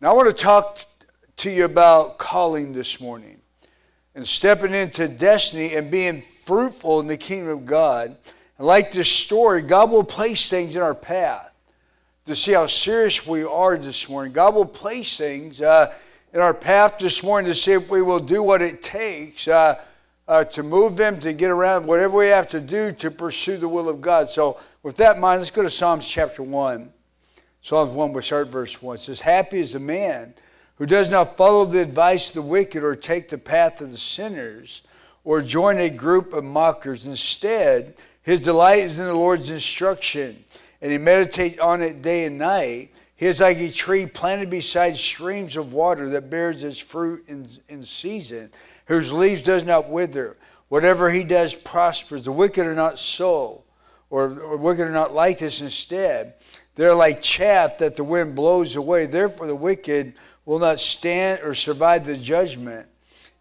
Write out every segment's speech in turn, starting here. Now I want to talk to you about calling this morning and stepping into destiny and being fruitful in the kingdom of God. And like this story, God will place things in our path to see how serious we are this morning. God will place things in our path this morning to see if we will do what it takes to move them, to get around, whatever we have to do to pursue the will of God. So with that in mind, let's go to Psalms chapter 1. Psalms 1, we'll start verse 1. It says, "Happy is the man who does not follow the advice of the wicked or take the path of the sinners or join a group of mockers. Instead, his delight is in the Lord's instruction, and he meditates on it day and night. He is like a tree planted beside streams of water that bears its fruit in season, whose leaves does not wither. Whatever he does prospers. The wicked are not so, or wicked are not like this. Instead, they're like chaff that the wind blows away. Therefore, the wicked will not stand or survive the judgment,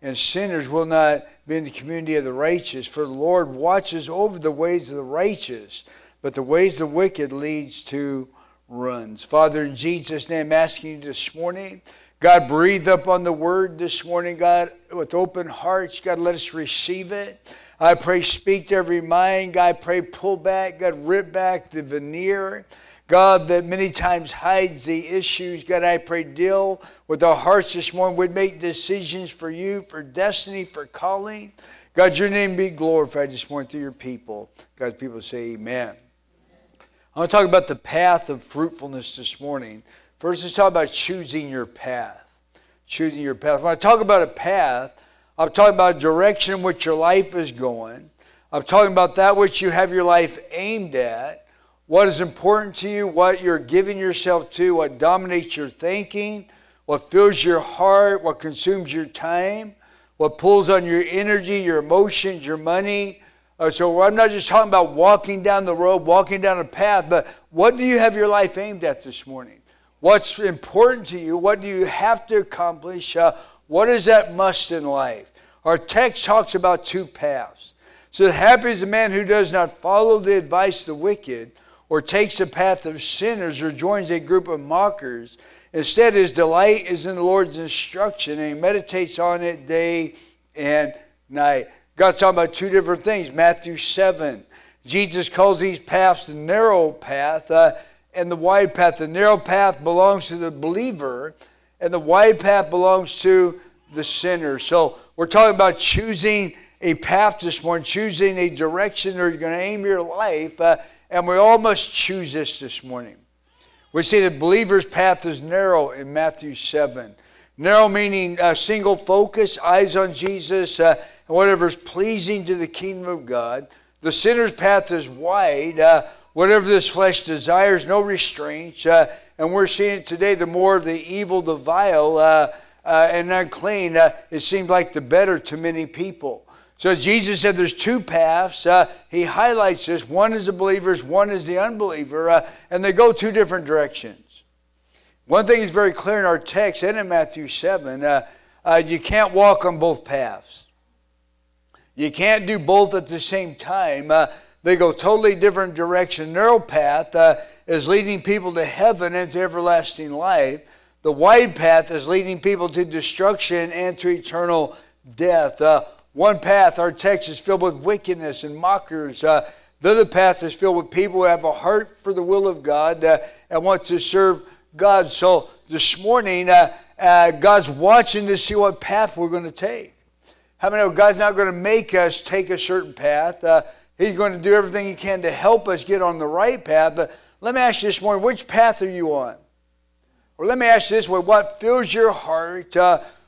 and sinners will not be in the community of the righteous. For the Lord watches over the ways of the righteous, but the ways of the wicked leads to runs." Father, in Jesus' name, I'm asking you this morning, God, breathe up on the word this morning, God, with open hearts. God, let us receive it. I pray, speak to every mind. God, I pray, pull back. God, rip back the veneer, God, that many times hides the issues. God, I pray, deal with our hearts this morning. We'd make decisions for you, for destiny, for calling. God, your name be glorified this morning through your people. God's people say amen. I want to talk about the path of fruitfulness this morning. First, let's talk about choosing your path. Choosing your path. When I talk about a path, I'm talking about a direction in which your life is going. I'm talking about that which you have your life aimed at, what is important to you, what you're giving yourself to, what dominates your thinking, what fills your heart, what consumes your time, what pulls on your energy, your emotions, your money. So I'm not just talking about walking down the road, walking down a path, but what do you have your life aimed at this morning? What's important to you? What do you have to accomplish? What is that must in life? Our text talks about two paths. So happy is the man who does not follow the advice of the wicked or takes the path of sinners or joins a group of mockers. Instead, his delight is in the Lord's instruction, and he meditates on it day and night. God's talking about two different things. Matthew 7, Jesus calls these paths the narrow path and the wide path. The narrow path belongs to the believer, and the wide path belongs to the sinner. So we're talking about choosing a path this morning, choosing a direction where you're going to aim your life, and we all must choose this morning. We see the believer's path is narrow in Matthew 7. Narrow meaning single focus, eyes on Jesus, and whatever is pleasing to the kingdom of God. The sinner's path is wide, whatever this flesh desires, no restraints. And we're seeing it today, the more of the evil, the vile, and unclean, it seems like the better to many people. So Jesus said there's two paths. He highlights this. One is the believers, one is the unbeliever, and they go two different directions. One thing is very clear in our text and in Matthew 7, you can't walk on both paths. You can't do both at the same time. They go totally different direction. Narrow path is leading people to heaven and to everlasting life. The wide path is leading people to destruction and to eternal death. One path, our text, is filled with wickedness and mockers. The other path is filled with people who have a heart for the will of God and want to serve God. So this morning, God's watching to see what path we're going to take. How many know God's not going to make us take a certain path? He's going to do everything he can to help us get on the right path. But let me ask you this morning, which path are you on? Or let me ask you this way, what fills your heart?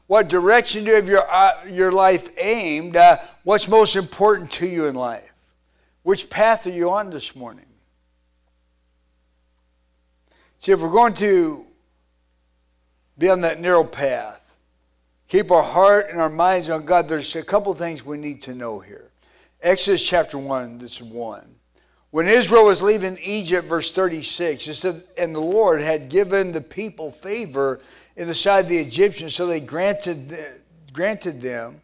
What direction do you have your life aimed? What's most important to you in life? Which path are you on this morning? See, if we're going to be on that narrow path, keep our heart and our minds on God, there's a couple things we need to know here. Exodus chapter 1, this is 1. When Israel was leaving Egypt, verse 36, it said, "And the Lord had given the people favor in the sight of the Egyptians, so they granted them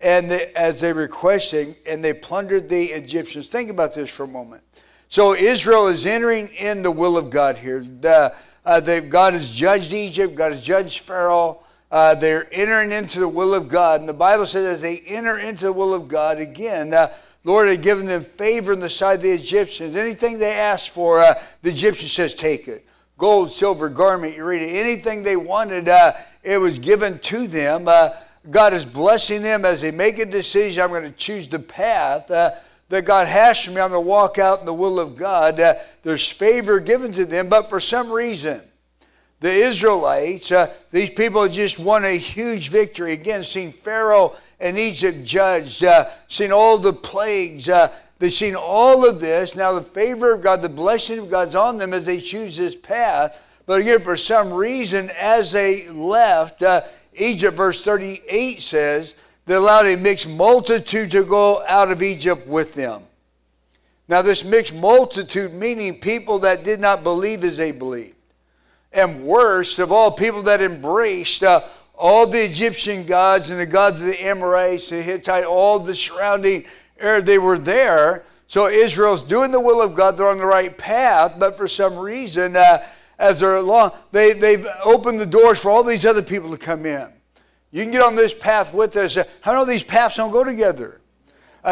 and as they requested, and they plundered the Egyptians." Think about this for a moment. So Israel is entering in the will of God here. God has judged Egypt. God has judged Pharaoh. They're entering into the will of God. And the Bible says as they enter into the will of God again, Lord had given them favor in the sight of the Egyptians. Anything they asked for, the Egyptian says, take it. Gold, silver, garment, you read it. Anything they wanted, it was given to them. God is blessing them as they make a decision. I'm going to choose the path that God has for me. I'm going to walk out in the will of God. There's favor given to them, but for some reason, the Israelites, these people just won a huge victory. Again, seen Pharaoh and Egypt judged, seen all the plagues. They've seen all of this. Now the favor of God, the blessing of God's on them as they choose this path. But again, for some reason, as they left Egypt, verse 38 says, they allowed a mixed multitude to go out of Egypt with them. Now this mixed multitude, meaning people that did not believe as they believed. And worst of all, people that embraced all the Egyptian gods and the gods of the Amorites, the Hittite, all the surrounding area, they were there. So Israel's doing the will of God. They're on the right path. But for some reason, as they're along, they've opened the doors for all these other people to come in. You can get on this path with us. I know these paths don't go together.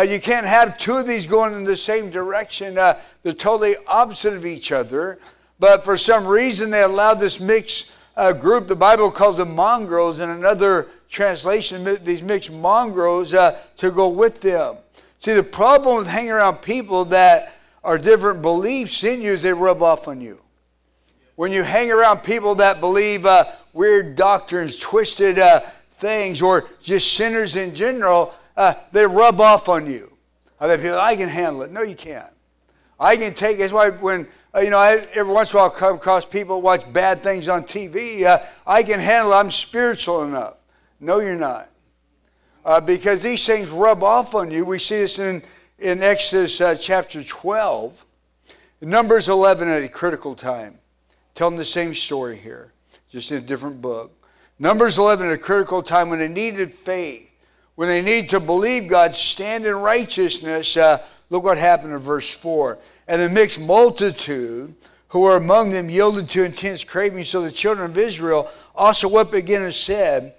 You can't have two of these going in the same direction. They're totally opposite of each other. But for some reason, they allowed this mixed group. The Bible calls them mongrels. In another translation, these mixed mongrels to go with them. See, the problem with hanging around people that are different beliefs in you is they rub off on you. When you hang around people that believe weird doctrines, twisted things, or just sinners in general, they rub off on you. Other people, I can handle it. No, you can't. I can take it. That's why when... I every once in a while come across people who watch bad things on TV. I can handle it. I'm spiritual enough. No, you're not. Because these things rub off on you. We see this in Exodus chapter 12. Numbers 11 at a critical time. Telling the same story here, just in a different book. Numbers 11 at a critical time when they needed faith, when they need to believe God, stand in righteousness. Look what happened in verse 4. And a mixed multitude who were among them yielded to intense craving. So the children of Israel also went up again and said,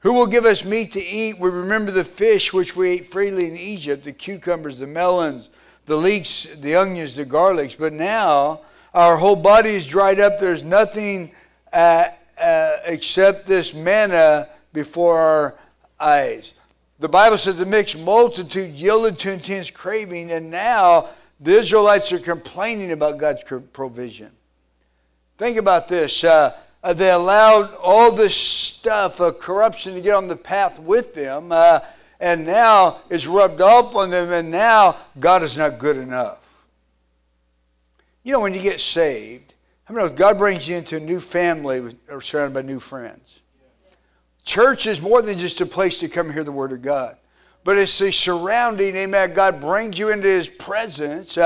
who will give us meat to eat? We remember the fish which we ate freely in Egypt, the cucumbers, the melons, the leeks, the onions, the garlics. But now our whole body is dried up. There's nothing except this manna before our eyes. The Bible says the mixed multitude yielded to intense craving, and now the Israelites are complaining about God's provision. Think about this. They allowed all this stuff of corruption to get on the path with them, and now it's rubbed off on them, and now God is not good enough. You know, when you get saved, I mean, God brings you into a new family or surrounded by new friends. Church is more than just a place to come hear the Word of God. But it's the surrounding, amen, God brings you into His presence.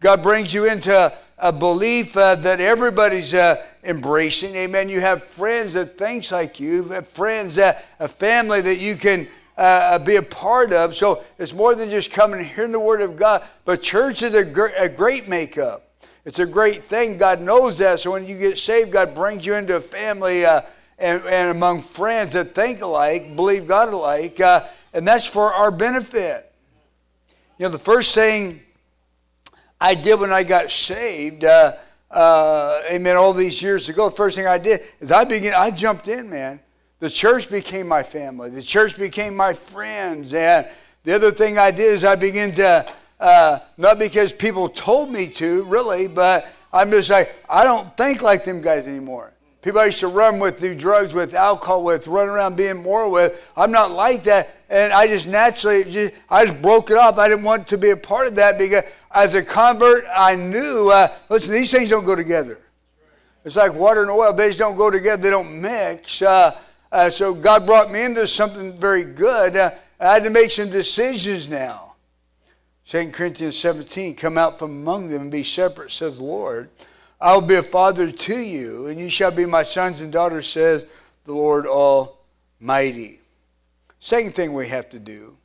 God brings you into a belief that everybody's embracing, amen. You have friends that think like you, friends, a family that you can be a part of. So it's more than just coming and hearing the Word of God. But church is a great makeup. It's a great thing. God knows that. So when you get saved, God brings you into a family and among friends that think alike, believe God alike, and that's for our benefit. You know, the first thing I did when I got saved, amen, all these years ago, the first thing I did is I jumped in, man. The church became my family. The church became my friends. And the other thing I did is I began to, not because people told me to, really, but I'm just like, I don't think like them guys anymore. People I used to run with, do drugs with, alcohol with, run around being moral with. I'm not like that. And I just naturally, I just broke it off. I didn't want to be a part of that because as a convert, I knew, listen, these things don't go together. It's like water and oil. They just don't go together. They don't mix. So God brought me into something very good. I had to make some decisions now. 2 Corinthians 17, come out from among them and be separate, says the Lord. I will be a father to you, and you shall be my sons and daughters, says the Lord Almighty. Second thing we have to do,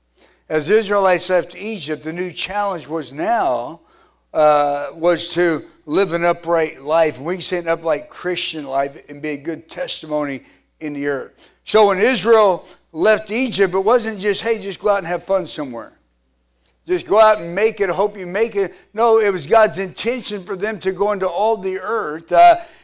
as the Israelites left Egypt, the new challenge was to live an upright life. We can say an upright Christian life and be a good testimony in the earth. So when Israel left Egypt, it wasn't just, hey, just go out and have fun somewhere. Just go out and make it, hope you make it. No, it was God's intention for them to go into all the earth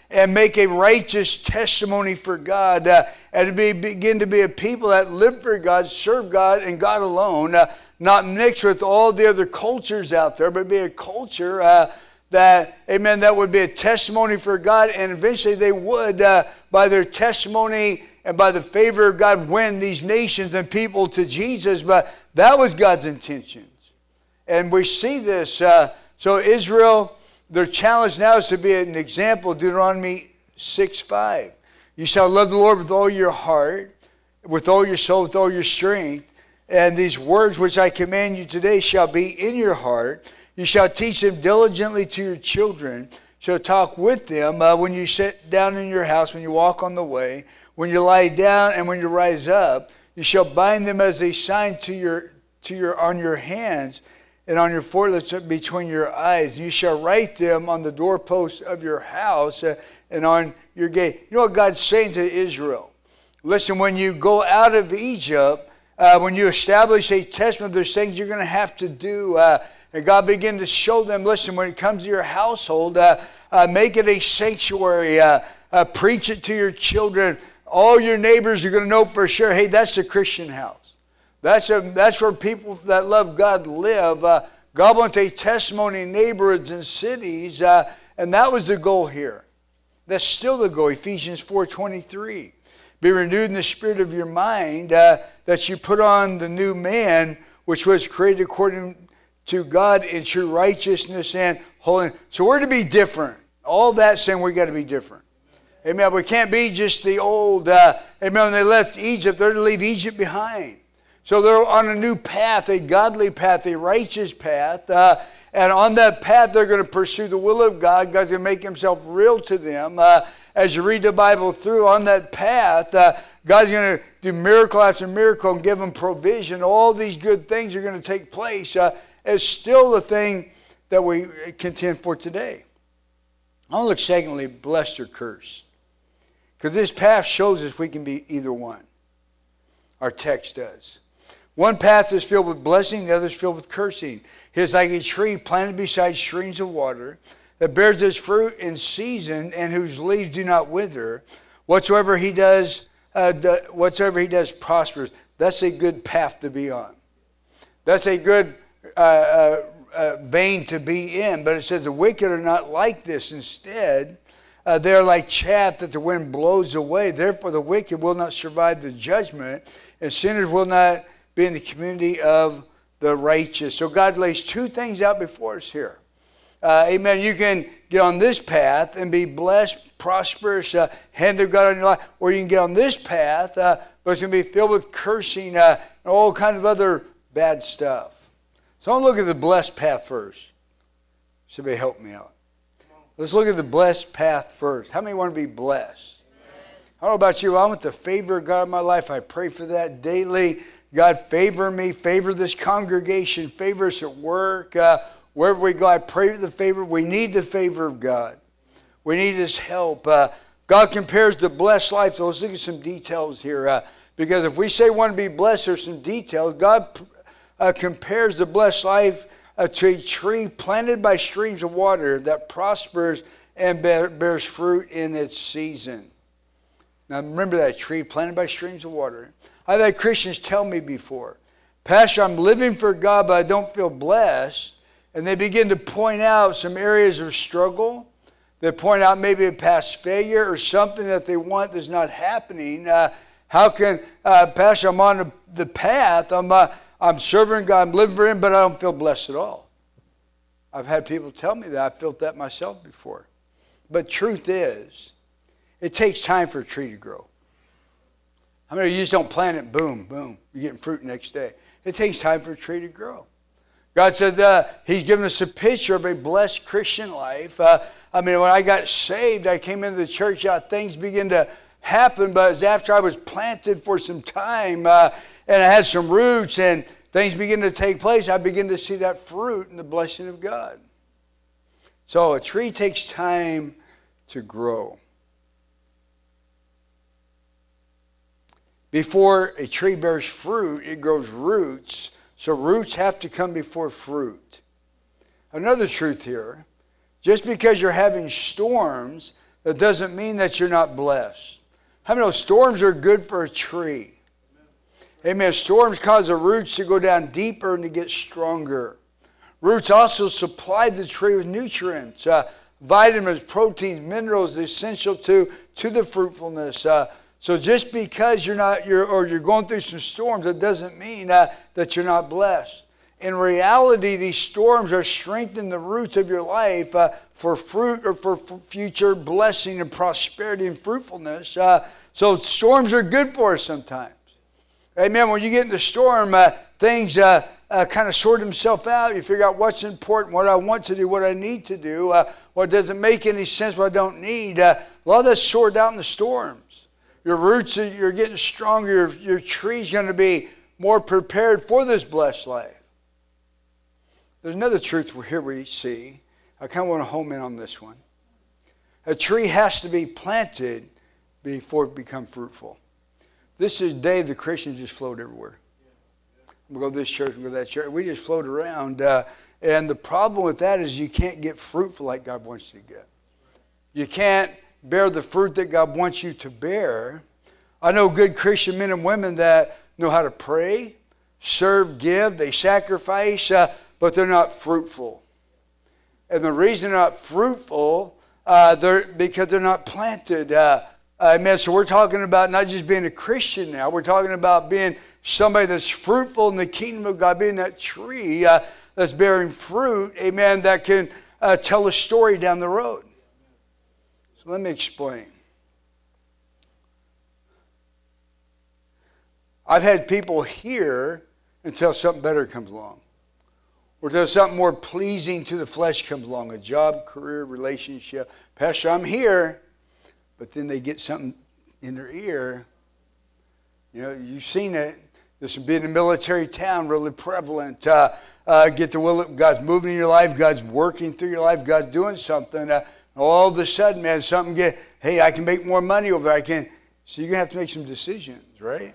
and make a righteous testimony for God and begin to be a people that live for God, serve God and God alone, not mixed with all the other cultures out there, but be a culture that, amen, that would be a testimony for God. And eventually they would, by their testimony and by the favor of God, win these nations and people to Jesus. But that was God's intentions. And we see this. So Israel, their challenge now is to be an example. Deuteronomy 6:5. You shall love the Lord with all your heart, with all your soul, with all your strength. And these words which I command you today shall be in your heart. You shall teach them diligently to your children. You shall talk with them when you sit down in your house, when you walk on the way, when you lie down, and when you rise up. You shall bind them as a sign on your hands and on your forelips between your eyes. You shall write them on the doorposts of your house and on your gate. You know what God's saying to Israel? Listen, when you go out of Egypt, when you establish a testament, there's things you're going to have to do. And God began to show them, listen, when it comes to your household, make it a sanctuary. Preach it to your children. All your neighbors are going to know for sure, hey, that's a Christian house. That's where people that love God live. God wants a testimony in neighborhoods and cities, and that was the goal here. That's still the goal, Ephesians 4:23. Be renewed in the spirit of your mind, that you put on the new man, which was created according to God in true righteousness and holiness. So we're to be different. All that saying, we got to be different. Amen. We can't be just the old. Amen. When they left Egypt, they're to leave Egypt behind. So they're on a new path, a godly path, a righteous path. And on that path, they're going to pursue the will of God. God's going to make himself real to them. As you read the Bible through on that path, God's going to do miracle after miracle and give them provision. All these good things are going to take place. It's still the thing that we contend for today. I want to look secondly, blessed or cursed. Because this path shows us we can be either one. Our text does. One path is filled with blessing, the other is filled with cursing. It is like a tree planted beside streams of water that bears its fruit in season and whose leaves do not wither. Whatsoever he does prospers. That's a good path to be on. That's a good vein to be in, but it says the wicked are not like this. Instead, they're like chaff that the wind blows away. Therefore, the wicked will not survive the judgment, and sinners will not be in the community of the righteous. So God lays two things out before us here. Amen. You can get on this path and be blessed, prosperous, hand of God on your life, or you can get on this path, but it's going to be filled with cursing and all kinds of other bad stuff. So I'm going to look at the blessed path first. Somebody help me out. Let's look at the blessed path first. How many want to be blessed? Amen. I don't know about you. I want the favor of God in my life. I pray for that daily. God, favor me. Favor this congregation. Favor us at work. Wherever we go, I pray for the favor. We need the favor of God. We need his help. God compares the blessed life. So let's look at some details here. Because if we say we want to be blessed, there's some details. God compares the blessed life to a tree planted by streams of water that prospers and bears fruit in its season. Now remember that, tree planted by streams of water. I've had Christians tell me before, Pastor, I'm living for God, but I don't feel blessed. And they begin to point out some areas of struggle. They point out maybe a past failure or something that they want that's not happening. How can, Pastor, I'm on the path, I'm serving God, I'm living for him, but I don't feel blessed at all. I've had people tell me that. I've felt that myself before. But truth is, it takes time for a tree to grow. I mean, you just don't plant it, boom, boom. You're getting fruit next day. It takes time for a tree to grow. God said he's given us a picture of a blessed Christian life. When I got saved, I came into the church, things began to happen, but it was after I was planted for some time, and I had some roots and things begin to take place. I begin to see that fruit and the blessing of God. So a tree takes time to grow. Before a tree bears fruit, it grows roots. So roots have to come before fruit. Another truth here, just because you're having storms, that doesn't mean that you're not blessed. How many know storms are good for a tree? Amen. Storms cause the roots to go down deeper and to get stronger. Roots also supply the tree with nutrients, vitamins, proteins, minerals, essential to the fruitfulness. So just because you're going through some storms, that doesn't mean that you're not blessed. In reality, these storms are strengthening the roots of your life for fruit or for future blessing and prosperity and fruitfulness. So storms are good for us sometimes. Amen. When you get in the storm, things kind of sort themselves out. You figure out what's important, what I want to do, what I need to do, what doesn't make any sense, what I don't need. A lot of that's sorted out in the storms. Your roots, you're getting stronger. Your tree's going to be more prepared for this blessed life. There's another truth here we see. I kind of want to home in on this one. A tree has to be planted before it becomes fruitful. This is the day the Christians just float everywhere. We'll go to this church, we'll go to that church. We just float around. And the problem with that is you can't get fruitful like God wants you to get. You can't bear the fruit that God wants you to bear. I know good Christian men and women that know how to pray, serve, give, they sacrifice, but they're not fruitful. And the reason they're not fruitful, they're because they're not planted. Amen. So we're talking about not just being a Christian now. We're talking about being somebody that's fruitful in the kingdom of God, being that tree that's bearing fruit, amen, that can tell a story down the road. So let me explain. I've had people here until something better comes along. Or until something more pleasing to the flesh comes along, a job, career, relationship. Pastor, I'm here. But then they get something in their ear. You know, you've seen it. This would be in a military town, really prevalent. Get the will of God's moving in your life. God's working through your life. God's doing something. All of a sudden, man, something get, hey, I can make more money over there. I can. So you're going to have to make some decisions, right?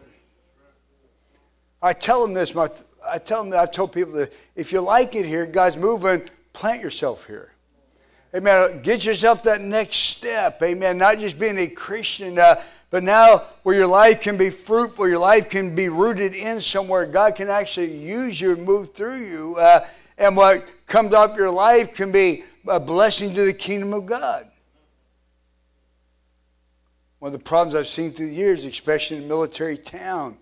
I tell them this. I've told people that if you like it here, God's moving, plant yourself here. Amen. Get yourself that next step. Amen. Not just being a Christian, but now where your life can be fruitful, your life can be rooted in somewhere. God can actually use you and move through you. And what comes off your life can be a blessing to the kingdom of God. One of the problems I've seen through the years, especially in a military town,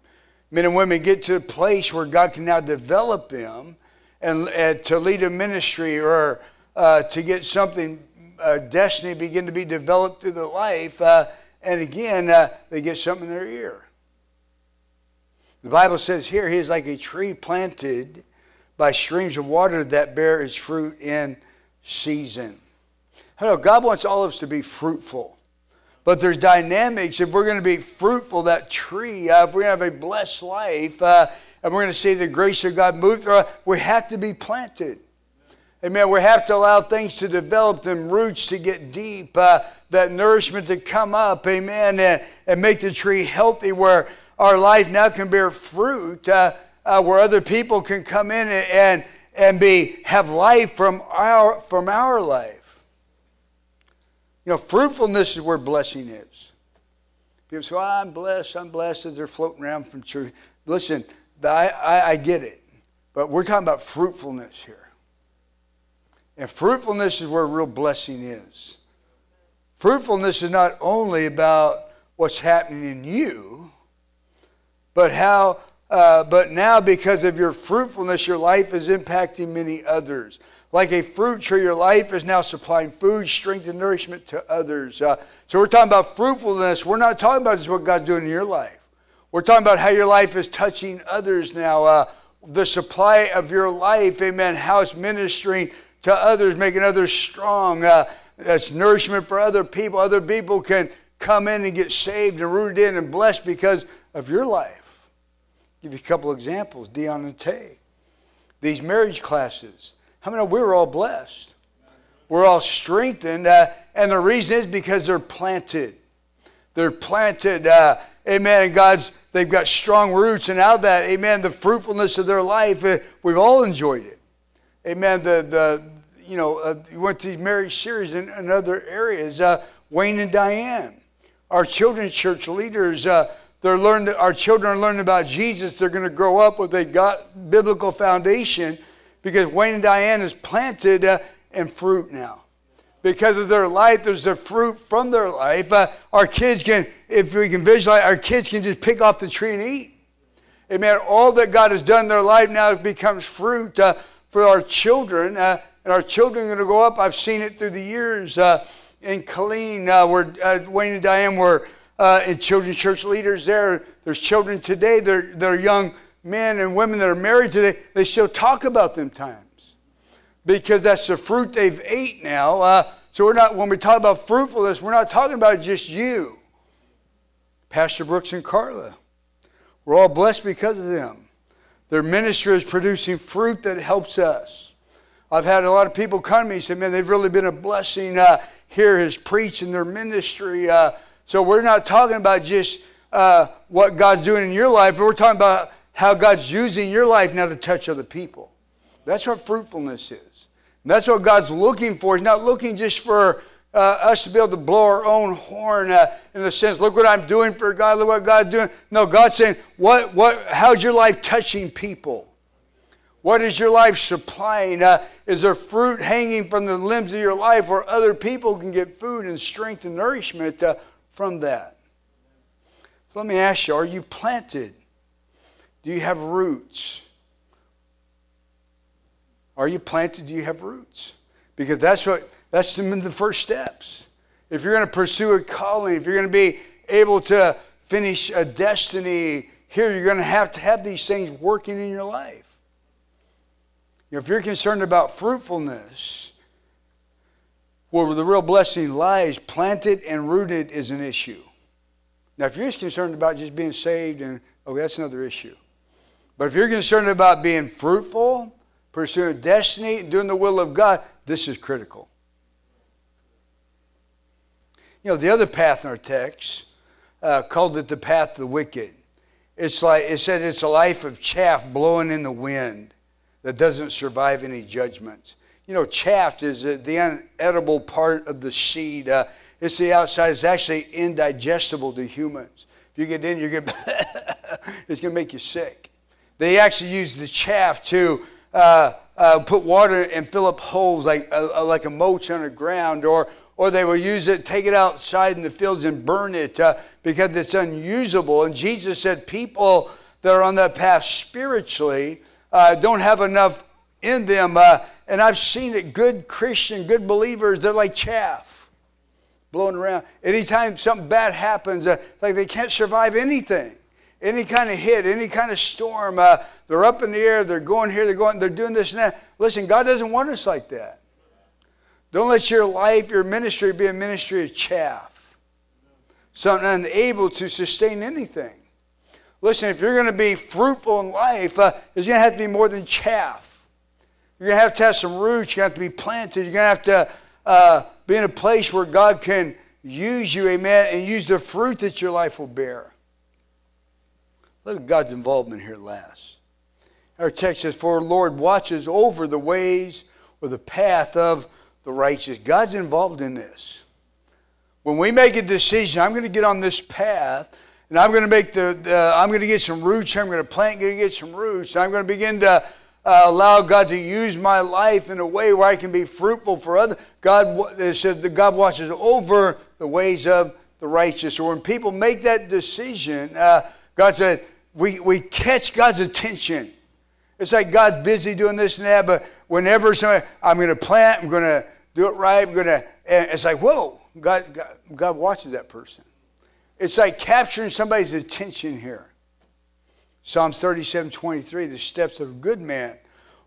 men and women get to a place where God can now develop them and to lead a ministry or to get something, destiny begin to be developed through their life. And again, they get something in their ear. The Bible says here, he is like a tree planted by streams of water that bear its fruit in season. I know God wants all of us to be fruitful. But there's dynamics. If we're going to be fruitful, that tree, if we're going to have a blessed life, and we're going to see the grace of God move through us, we have to be planted. Amen. We have to allow things to develop, them roots to get deep, that nourishment to come up, amen, and make the tree healthy where our life now can bear fruit, where other people can come in and have life from our life. You know, fruitfulness is where blessing is. People say, oh, I'm blessed, as they're floating around from church. Listen, I get it, but we're talking about fruitfulness here. And fruitfulness is where real blessing is. Fruitfulness is not only about what's happening in you, but how. But now, because of your fruitfulness, your life is impacting many others. Like a fruit tree, your life is now supplying food, strength, and nourishment to others. So we're talking about fruitfulness. We're not talking about just what God's doing in your life. We're talking about how your life is touching others now. The supply of your life, amen, how it's ministering to others, making others strong. That's nourishment for other people. Other people can come in and get saved and rooted in and blessed because of your life. I'll give you a couple examples. Dion and Tay. These marriage classes. How many of we were all blessed? We're all strengthened. And the reason is because they're planted. They're planted. Amen. And they've got strong roots. And out of that, amen, the fruitfulness of their life, we've all enjoyed it. Amen. We went to marriage series in other areas. Wayne and Diane, our children's church leaders, our children are learning about Jesus. They're going to grow up with a biblical foundation because Wayne and Diane is planted in fruit now. Because of their life, there's the fruit from their life. Our kids can, if we can visualize, our kids can just pick off the tree and eat. Amen. All that God has done in their life now becomes fruit for our children. And our children are going to grow up. I've seen it through the years. In Killeen, where Wayne and Diane were in children's church leaders there. There's children today. They're young men and women that are married today. They still talk about them times because that's the fruit they've ate now. So we're not, when we talk about fruitfulness, we're not talking about just you, Pastor Brooks and Carla. We're all blessed because of them. Their ministry is producing fruit that helps us. I've had a lot of people come to me and say, man, they've really been a blessing. Hear his preach in their ministry. So we're not talking about just what God's doing in your life. We're talking about how God's using your life now to touch other people. That's what fruitfulness is. And that's what God's looking for. He's not looking just for us to be able to blow our own horn in the sense, look what I'm doing for God, look what God's doing. No, God's saying, how's your life touching people? What is your life supplying? Is there fruit hanging from the limbs of your life where other people can get food and strength and nourishment from that? So let me ask you, are you planted? Do you have roots? Are you planted? Do you have roots? Because that's the first steps. If you're going to pursue a calling, if you're going to be able to finish a destiny here, you're going to have these things working in your life. If you're concerned about fruitfulness, where the real blessing lies, planted and rooted is an issue. Now, if you're just concerned about just being saved, that's another issue. But if you're concerned about being fruitful, pursuing destiny, doing the will of God, this is critical. The other path in our text called it the path of the wicked. It's like it said, it's a life of chaff blowing in the wind that doesn't survive any judgments. Chaff is the unedible part of the seed. It's the outside. It's actually indigestible to humans. If you get in, it's going to make you sick. They actually use the chaff to put water and fill up holes like a mulch underground, or they will use it, take it outside in the fields and burn it because it's unusable. And Jesus said people that are on that path spiritually don't have enough in them. And I've seen it, good believers, they're like chaff blowing around. Anytime something bad happens, like they can't survive anything. Any kind of hit, any kind of storm, they're up in the air, they're going here, they're doing this and that. Listen, God doesn't want us like that. Don't let your life, your ministry be a ministry of chaff. Something unable to sustain anything. Listen, if you're going to be fruitful in life, it's going to have to be more than chaff. You're going to have some roots. You have to be planted. You're going to have to be in a place where God can use you, amen, and use the fruit that your life will bear. Look at God's involvement here last. Our text says, for the Lord watches over the ways or the path of the righteous. God's involved in this. When we make a decision, I'm going to get on this path, and I'm going to make I'm going to get some roots. I'm going to plant, going to get some roots. I'm going to begin to allow God to use my life in a way where I can be fruitful for others. God, it says that God watches over the ways of the righteous. Or when people make that decision, God said, we catch God's attention. It's like God's busy doing this and that, but whenever somebody, I'm going to plant, I'm going to do it right, and it's like, whoa, God watches that person. It's like capturing somebody's attention here. Psalms 37:23, the steps of a good man are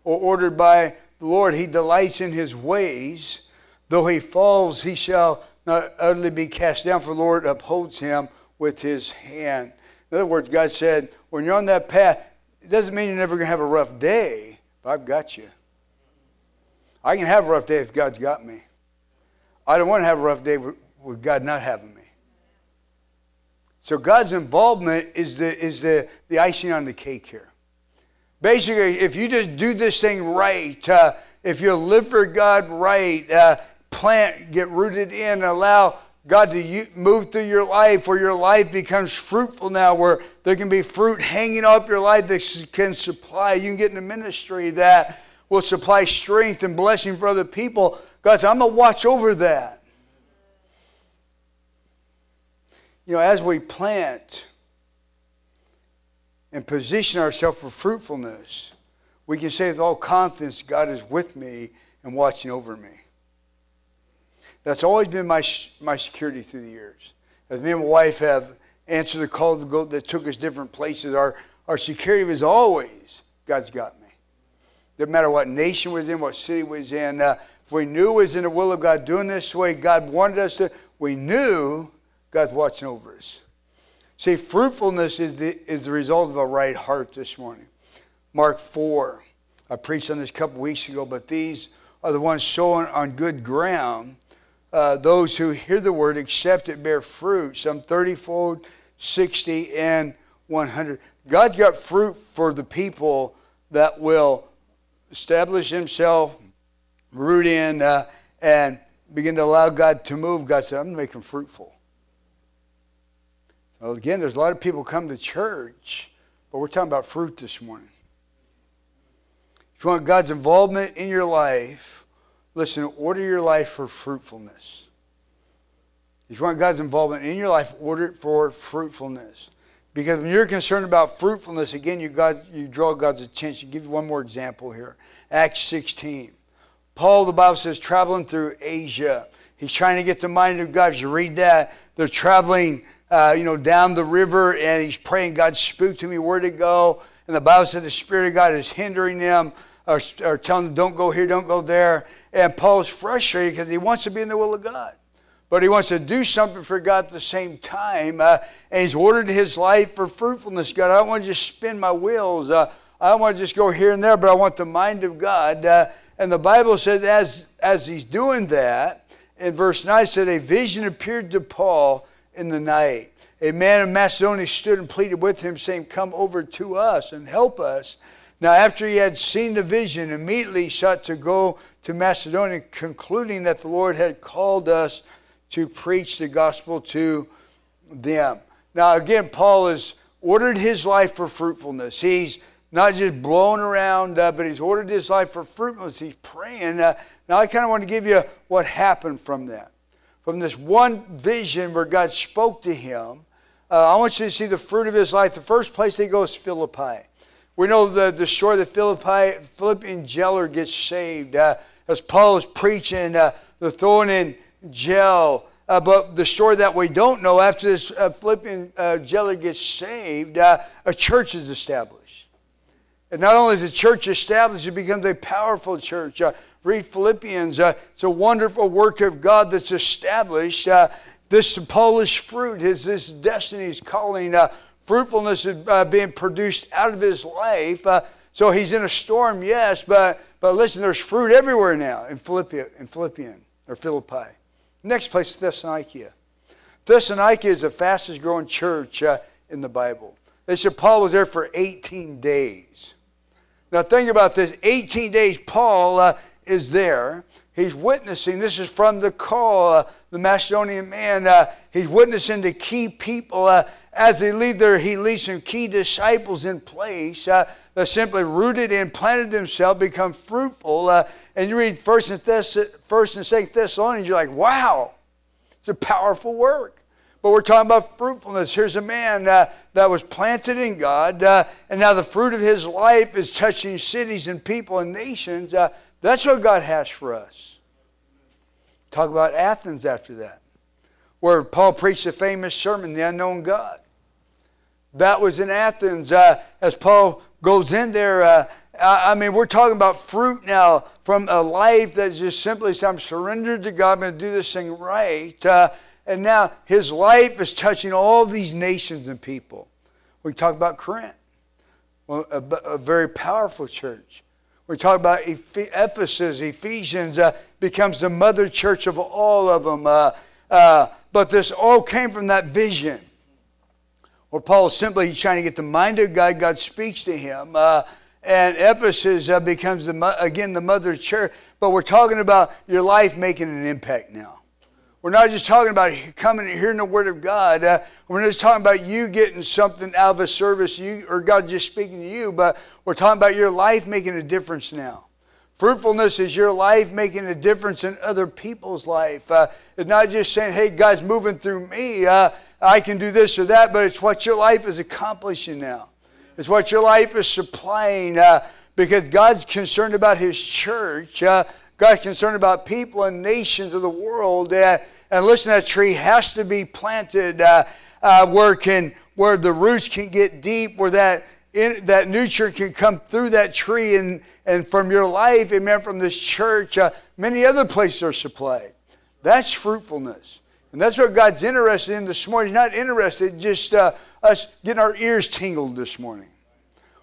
ordered by the Lord. He delights in his ways. Though he falls, he shall not utterly be cast down, for the Lord upholds him with his hand. In other words, God said, when you're on that path, it doesn't mean you're never going to have a rough day, but I've got you. I can have a rough day if God's got me. I don't want to have a rough day with God not having me. So God's involvement is the icing on the cake here. Basically, if you just do this thing right, if you live for God right, plant, get rooted in, allow God to move through your life where your life becomes fruitful now, where there can be fruit hanging off your life that can supply. You can get in a ministry that will supply strength and blessing for other people. God said, I'm going to watch over that. You know, as we plant and position ourselves for fruitfulness, we can say with all confidence, God is with me and watching over me. That's always been my security through the years. As me and my wife have answered the call to go that took us different places, our security was always, God's got me. No matter what nation was in, what city was in, if we knew it was in the will of God doing this way, God wanted us to, we knew God's watching over us. See, fruitfulness is the result of a right heart this morning. Mark 4, I preached on this a couple weeks ago, but these are the ones sown on good ground. Those who hear the word, accept it, bear fruit, some 30-fold, 60, and 100. God's got fruit for the people that will establish himself, root in, and begin to allow God to move. God said, I'm going to make them fruitful. Well, again, there's a lot of people come to church, but we're talking about fruit this morning. If you want God's involvement in your life, listen, order your life for fruitfulness. If you want God's involvement in your life, order it for fruitfulness. Because when you're concerned about fruitfulness, again, you draw God's attention. I'll give you one more example here. Acts 16. Paul, the Bible says, traveling through Asia. He's trying to get the mind of God. If you read that, they're traveling down the river, and he's praying, God, speak to me where to go. And the Bible says the Spirit of God is hindering them. Or telling them, don't go here, don't go there. And Paul's frustrated because he wants to be in the will of God. But he wants to do something for God at the same time. And he's ordered his life for fruitfulness. God, I don't want to just spin my wheels. I don't want to just go here and there, but I want the mind of God. And the Bible says as he's doing that, in verse 9 it said, a vision appeared to Paul in the night. A man of Macedonia stood and pleaded with him, saying, come over to us and help us. Now, after he had seen the vision, immediately sought to go to Macedonia, concluding that the Lord had called us to preach the gospel to them. Now, again, Paul has ordered his life for fruitfulness. He's not just blowing around, but he's ordered his life for fruitfulness. He's praying. Now, I kind of want to give you what happened from that. From this one vision where God spoke to him, I want you to see the fruit of his life. The first place they go is Philippi. We know the story that Philippian jailer gets saved. As Paul is preaching, they're thrown in jail. But the story that we don't know, after this Philippian jailer gets saved, a church is established. And not only is the church established, it becomes a powerful church. Read Philippians. It's a wonderful work of God that's established. This Polish fruit is this destiny's calling. Fruitfulness is being produced out of his life. So he's in a storm, yes, but listen, there's fruit everywhere now in Philippi. Next place is Thessalonica. Thessalonica is the fastest growing church in the Bible. They said Paul was there for 18 days. Now think about this. 18 days Paul is there. He's witnessing. This is from the call, the Macedonian man. He's witnessing to key people. As they leave there, he leaves some key disciples in place that simply rooted and planted themselves, become fruitful. And you read 1 and 2 Thessalonians, you're like, wow, it's a powerful work. But we're talking about fruitfulness. Here's a man that was planted in God, and now the fruit of his life is touching cities and people and nations. That's what God has for us. Talk about Athens after that, where Paul preached the famous sermon, The Unknown God. That was in Athens. As Paul goes in there, we're talking about fruit now from a life that just simply says, I'm surrendered to God, I'm going to do this thing right. And now his life is touching all these nations and people. We talk about Corinth, a very powerful church. We're talking about Ephesus. Ephesians becomes the mother church of all of them. But this all came from that vision. Or Paul is simply trying to get the mind of God. God speaks to him. And Ephesus becomes, the mother church. But we're talking about your life making an impact now. We're not just talking about coming and hearing the Word of God. We're not just talking about you getting something out of a service, or God just speaking to you, but we're talking about your life making a difference now. Fruitfulness is your life making a difference in other people's life. It's not just saying, hey, God's moving through me. I can do this or that, but it's what your life is accomplishing now. It's what your life is supplying because God's concerned about His church. God's concerned about people and nations of the world. And listen, that tree has to be planted where the roots can get deep, where that nutrient can come through that tree and from your life, amen, from this church. Many other places are supplied. That's fruitfulness. And that's what God's interested in this morning. He's not interested just us getting our ears tingled this morning.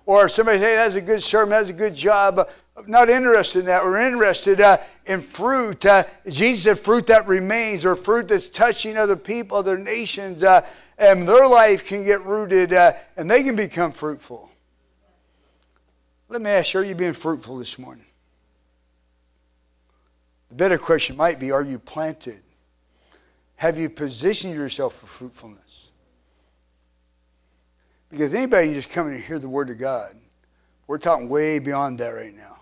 Or somebody say, hey, that's a good sermon, that's a good job. I'm not interested in that. We're interested in fruit. Jesus said fruit that remains, or fruit that's touching other people, other nations, and their life can get rooted, and they can become fruitful. Let me ask you, are you being fruitful this morning? The better question might be, are you planted? Have you positioned yourself for fruitfulness? Because anybody can just come in and hear the Word of God. We're talking way beyond that right now.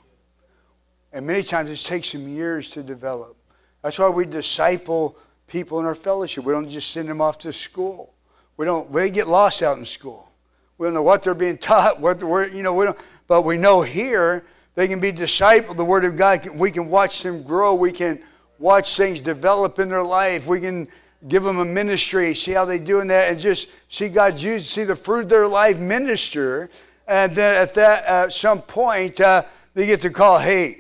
And many times it takes some years to develop. That's why we disciple people in our fellowship. We don't just send them off to school. They get lost out in school. We don't know what they're being taught. But we know here they can be discipled. The Word of God, we can watch them grow. We can watch things develop in their life. We can give them a ministry, see how they do in that, and just see God use, see the fruit of their life minister. And then at some point, they get to call, hey,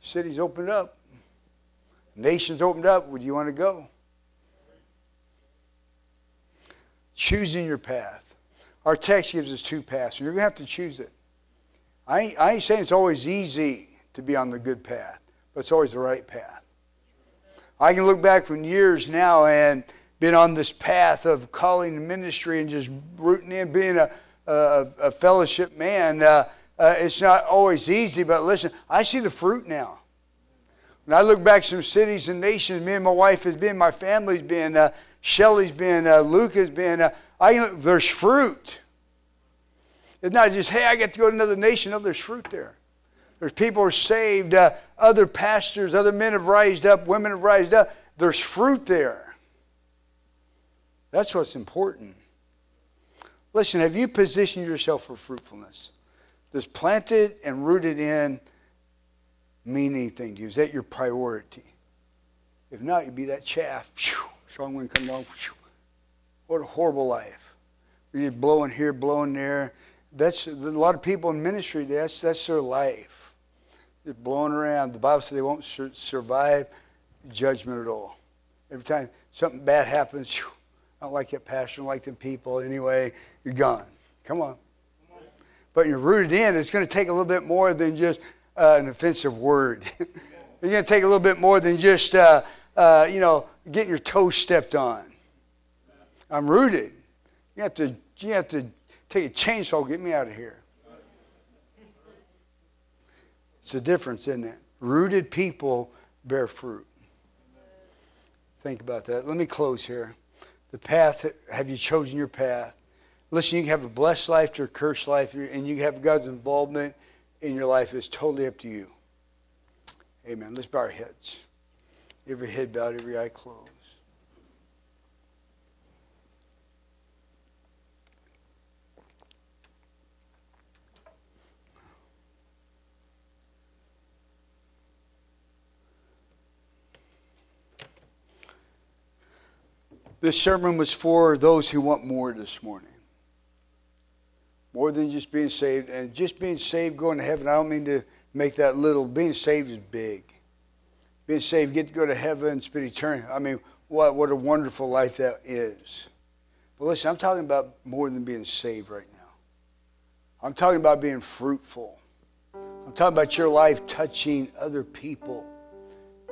city's opened up. Nation's opened up. Would you want to go? Choosing your path. Our text gives us two paths, and you're going to have to choose it. I ain't saying it's always easy to be on the good path, but it's always the right path. I can look back from years now and been on this path of calling and ministry and just rooting in, being a fellowship man. It's not always easy, but listen, I see the fruit now. When I look back some cities and nations, me and my wife has been, my family's been, Shelly's been, Luke has been, there's fruit. It's not just, hey, I get to go to another nation. No, there's fruit there. There's people who are saved, other pastors, other men have raised up, women have raised up. There's fruit there. That's what's important. Listen, have you positioned yourself for fruitfulness? Does planted and rooted in mean anything to you? Is that your priority? If not, you'd be that chaff. Whew, strong wind come along. Whew, what a horrible life. You're just blowing here, blowing there. That's a lot of people in ministry, that's their life. They're blowing around. The Bible says they won't survive judgment at all. Every time something bad happens, whew, I don't like that pastor, I don't like them people. Anyway, you're gone. Come on. But you're rooted in, it's going to take a little bit more than just an offensive word. It's going to take a little bit more than just, getting your toes stepped on. I'm rooted. You have to take a chainsaw, get me out of here. It's a difference, isn't it? Rooted people bear fruit. Think about that. Let me close here. The path, have you chosen your path? Listen, you can have a blessed life to a cursed life, and you have God's involvement in your life. It's totally up to you. Amen. Let's bow our heads. Every head bowed, every eye closed. This sermon was for those who want more this morning. More than just being saved. And just being saved, going to heaven, I don't mean to make that little. Being saved is big. Being saved, get to go to heaven, spend eternity. I mean, what a wonderful life that is. But listen, I'm talking about more than being saved right now. I'm talking about being fruitful. I'm talking about your life touching other people,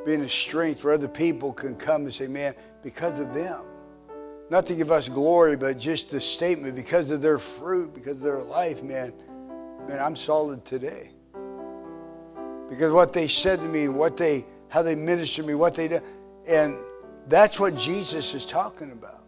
being a strength where other people can come and say, man, because of them. Not to give us glory, but just the statement, because of their fruit, because of their life, man, I'm solid today. Because what they said to me, how they ministered to me, what they did, and that's what Jesus is talking about.